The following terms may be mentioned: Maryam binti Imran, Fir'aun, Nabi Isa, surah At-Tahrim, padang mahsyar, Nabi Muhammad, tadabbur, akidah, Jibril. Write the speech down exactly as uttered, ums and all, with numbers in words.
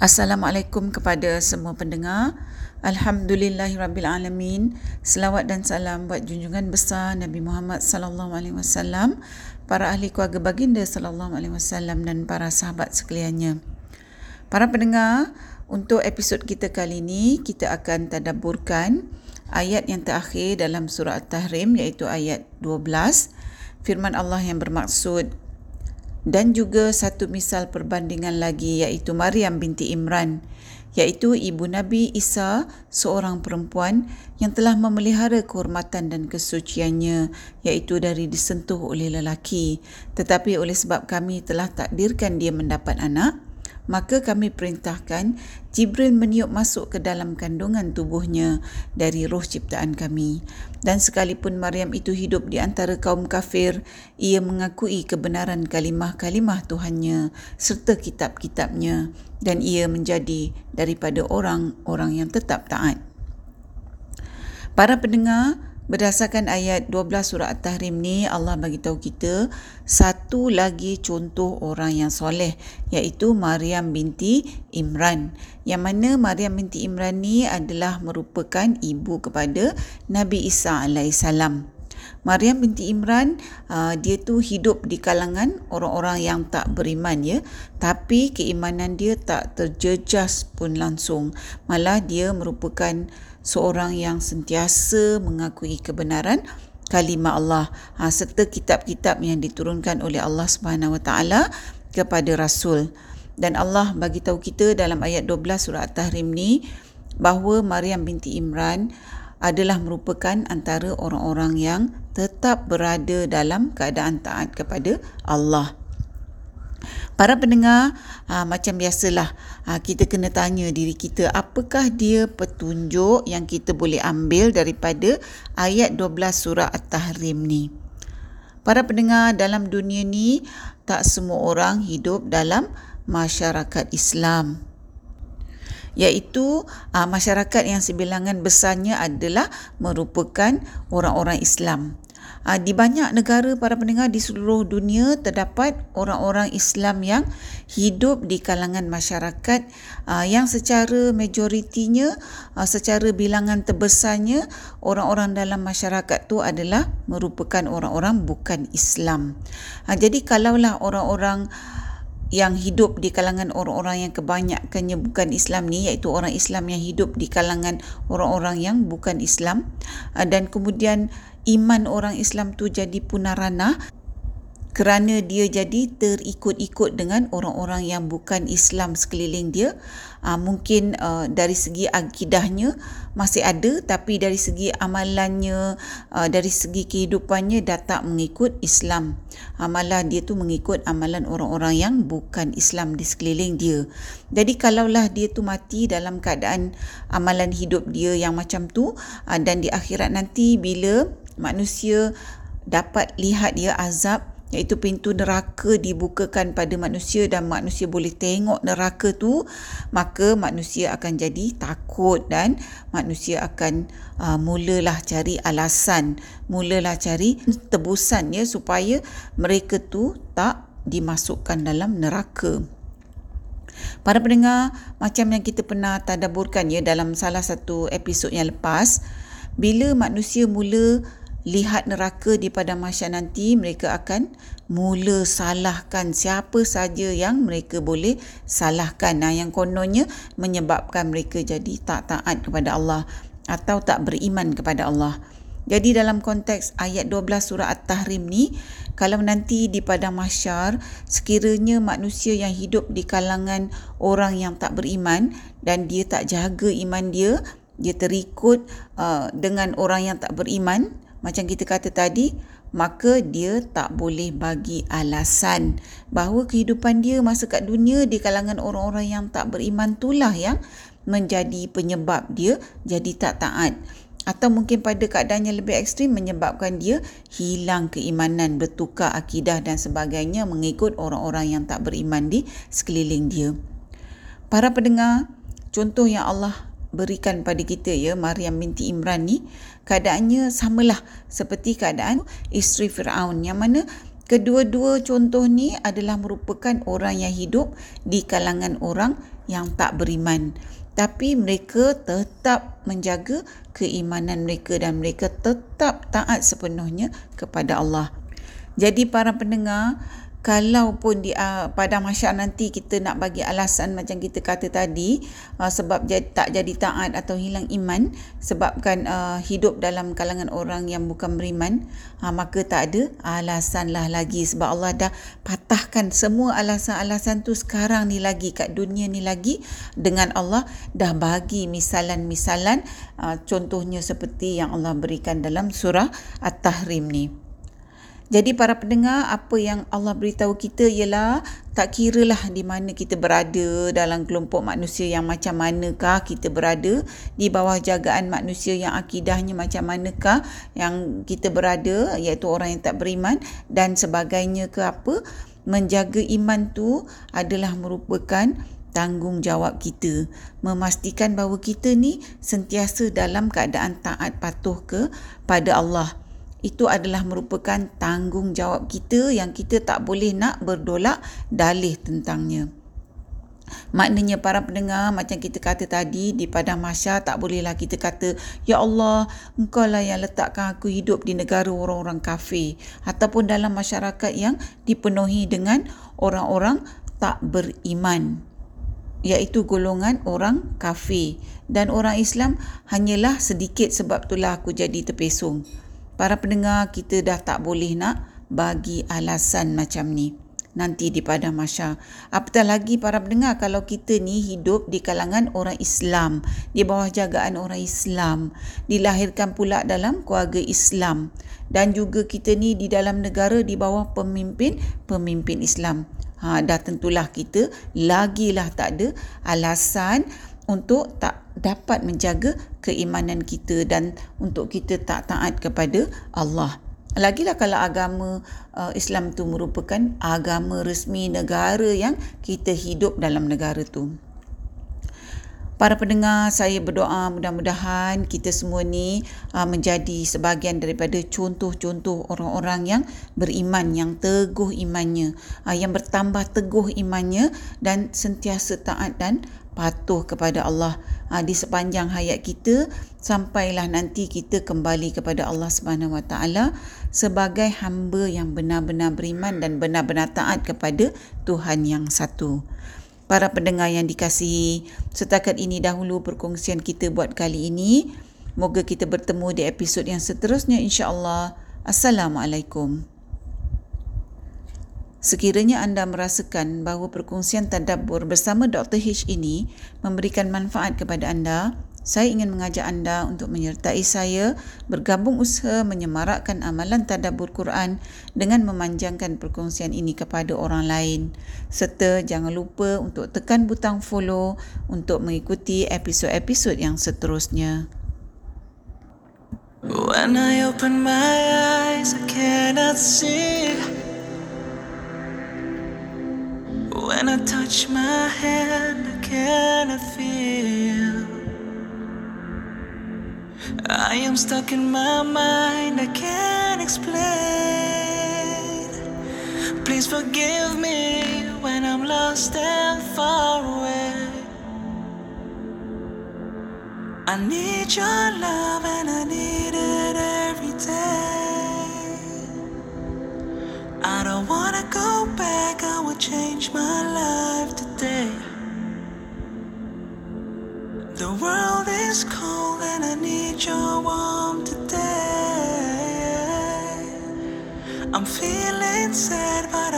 Assalamualaikum kepada semua pendengar. Alhamdulillahirabbil alamin. Selawat dan salam buat junjungan besar Nabi Muhammad sallallahu alaihi wasallam, para ahli keluarga baginda sallallahu alaihi wasallam dan para sahabat sekaliannya. Para pendengar, untuk episod kita kali ini kita akan tadabburkan ayat yang terakhir dalam surah At-Tahrim, iaitu ayat dua belas. Firman Allah yang bermaksud, dan juga satu misal perbandingan lagi, iaitu Maryam binti Imran, iaitu ibu Nabi Isa, seorang perempuan yang telah memelihara kehormatan dan kesuciannya, iaitu dari disentuh oleh lelaki. Tetapi oleh sebab kami telah takdirkan dia mendapat anak, maka kami perintahkan Jibril meniup masuk ke dalam kandungan tubuhnya dari roh ciptaan kami. Dan sekalipun Maryam itu hidup di antara kaum kafir, ia mengakui kebenaran kalimah-kalimah Tuhannya serta kitab-kitabnya, dan ia menjadi daripada orang-orang yang tetap taat. Para pendengar, berdasarkan ayat dua belas surah At-Tahrim ni, Allah bagi tahu kita satu lagi contoh orang yang soleh, iaitu Maryam binti Imran. Yang mana Maryam binti Imran ni adalah merupakan ibu kepada Nabi Isa alaihissalam. Maryam binti Imran, dia tu hidup di kalangan orang-orang yang tak beriman, ya. Tapi keimanan dia tak terjejas pun langsung. Malah dia merupakan seorang yang sentiasa mengakui kebenaran kalimah Allah ha, serta kitab-kitab yang diturunkan oleh Allah subhanahu wa taala kepada Rasul. Dan Allah bagi tahu kita dalam ayat dua belas surah At-Tahrim ni bahawa Maryam binti Imran adalah merupakan antara orang-orang yang tetap berada dalam keadaan taat kepada Allah. Para pendengar, aa, macam biasalah aa, kita kena tanya diri kita, apakah dia petunjuk yang kita boleh ambil daripada ayat dua belas surah At-Tahrim ni. Para pendengar, dalam dunia ni tak semua orang hidup dalam masyarakat Islam, iaitu aa, masyarakat yang sebilangan besarnya adalah merupakan orang-orang Islam. Di banyak negara, para pendengar, di seluruh dunia terdapat orang-orang Islam yang hidup di kalangan masyarakat yang secara majoritinya, secara bilangan terbesarnya, orang-orang dalam masyarakat tu adalah merupakan orang-orang bukan Islam. Jadi kalaulah orang-orang yang hidup di kalangan orang-orang yang kebanyakannya bukan Islam ni, iaitu orang Islam yang hidup di kalangan orang-orang yang bukan Islam, dan kemudian iman orang Islam tu jadi punarana kerana dia jadi terikut-ikut dengan orang-orang yang bukan Islam sekeliling dia. Aa, mungkin uh, dari segi akidahnya masih ada, tapi dari segi amalannya, uh, dari segi kehidupannya dah tak mengikut Islam. Aa, malah dia tu mengikut amalan orang-orang yang bukan Islam di sekeliling dia. Jadi kalaulah dia tu mati dalam keadaan amalan hidup dia yang macam tu, uh, dan di akhirat nanti bila manusia dapat lihat dia azab, iaitu pintu neraka dibukakan pada manusia dan manusia boleh tengok neraka tu, maka manusia akan jadi takut dan manusia akan uh, mulalah cari alasan, mulalah cari tebusan, ya, supaya mereka tu tak dimasukkan dalam neraka. Para pendengar, macam yang kita pernah tadabburkan, ya, dalam salah satu episod yang lepas, bila manusia mula lihat neraka di padang mahsyar nanti, mereka akan mula salahkan siapa saja yang mereka boleh salahkan, yang kononnya menyebabkan mereka jadi tak taat kepada Allah atau tak beriman kepada Allah. Jadi dalam konteks ayat dua belas surah At-Tahrim ni, kalau nanti di padang mahsyar sekiranya manusia yang hidup di kalangan orang yang tak beriman dan dia tak jaga iman dia, dia terikut uh, dengan orang yang tak beriman, macam kita kata tadi, maka dia tak boleh bagi alasan bahawa kehidupan dia masa kat dunia di kalangan orang-orang yang tak beriman itulah yang menjadi penyebab dia jadi tak taat. Atau mungkin pada keadaan yang lebih ekstrim, menyebabkan dia hilang keimanan, bertukar akidah dan sebagainya, mengikut orang-orang yang tak beriman di sekeliling dia. Para pendengar, contoh yang Allah berikan pada kita, ya, Maryam binti Imran ni, keadaannya samalah seperti keadaan isteri Fir'aun, yang mana Kedua-dua contoh ni adalah merupakan orang yang hidup di kalangan orang yang tak beriman. Tapi mereka tetap menjaga keimanan mereka dan mereka tetap taat sepenuhnya kepada Allah. Jadi para pendengar, kalaupun di uh, padang mahsyar nanti kita nak bagi alasan macam kita kata tadi, uh, sebab jad, tak jadi taat atau hilang iman sebabkan uh, hidup dalam kalangan orang yang bukan beriman, uh, maka tak ada alasanlah lagi, sebab Allah dah patahkan semua alasan-alasan tu sekarang ni lagi, kat dunia ni lagi, dengan Allah dah bagi misalan-misalan, uh, contohnya seperti yang Allah berikan dalam surah At-Tahrim ni. Jadi para pendengar, apa yang Allah beritahu kita ialah tak kiralah di mana kita berada, dalam kelompok manusia yang macam manakah kita berada, di bawah jagaan manusia yang akidahnya macam manakah yang kita berada, iaitu orang yang tak beriman dan sebagainya ke apa. Menjaga iman tu adalah merupakan tanggungjawab kita, memastikan bahawa kita ni sentiasa dalam keadaan taat patuh kepada Allah. Itu adalah merupakan tanggungjawab kita yang kita tak boleh nak berdolak dalih tentangnya. Maknanya para pendengar, macam kita kata tadi, di padang mahsyar tak bolehlah kita kata, "Ya Allah, Engkau lah yang letakkan aku hidup di negara orang-orang kafir," ataupun dalam masyarakat yang dipenuhi dengan orang-orang tak beriman, iaitu golongan orang kafir. Dan orang Islam hanyalah sedikit, sebab itulah aku jadi terpesong. Para pendengar, kita dah tak boleh nak bagi alasan macam ni nanti di padang mahsyar. Apatah lagi para pendengar kalau kita ni hidup di kalangan orang Islam, di bawah jagaan orang Islam, dilahirkan pula dalam keluarga Islam, dan juga kita ni di dalam negara di bawah pemimpin-pemimpin Islam. Ha, dah tentulah kita lagilah tak ada alasan untuk tak dapat menjaga keimanan kita dan untuk kita tak taat kepada Allah. Lagilah kalau agama uh, Islam tu merupakan agama resmi negara yang kita hidup dalam negara tu. Para pendengar, saya berdoa mudah-mudahan kita semua ni uh, menjadi sebahagian daripada contoh-contoh orang-orang yang beriman, yang teguh imannya, uh, yang bertambah teguh imannya dan sentiasa taat dan patuh kepada Allah uh, di sepanjang hayat kita, sampailah nanti kita kembali kepada Allah subhanahu wa taala sebagai hamba yang benar-benar beriman dan benar-benar taat kepada Tuhan yang satu. Para pendengar yang dikasihi, setakat ini dahulu perkongsian kita buat kali ini. Moga kita bertemu di episod yang seterusnya insya-Allah. Assalamualaikum. Sekiranya anda merasakan bahawa perkongsian tadabbur bersama Doktor H ini memberikan manfaat kepada anda, saya ingin mengajak anda untuk menyertai saya bergabung usaha menyemarakkan amalan tadabbur Quran dengan memanjangkan perkongsian ini kepada orang lain. Serta jangan lupa untuk tekan butang follow untuk mengikuti episod-episod yang seterusnya. When I open my eyes, I cannot see. When I touch my hand, I cannot feel. I am stuck in my mind, I can't explain. Please forgive me when I'm lost and far away. I need your love and I need it every day. I don't wanna go back, I will change my life today. The world is cold and I need your warmth today. I'm feeling sad but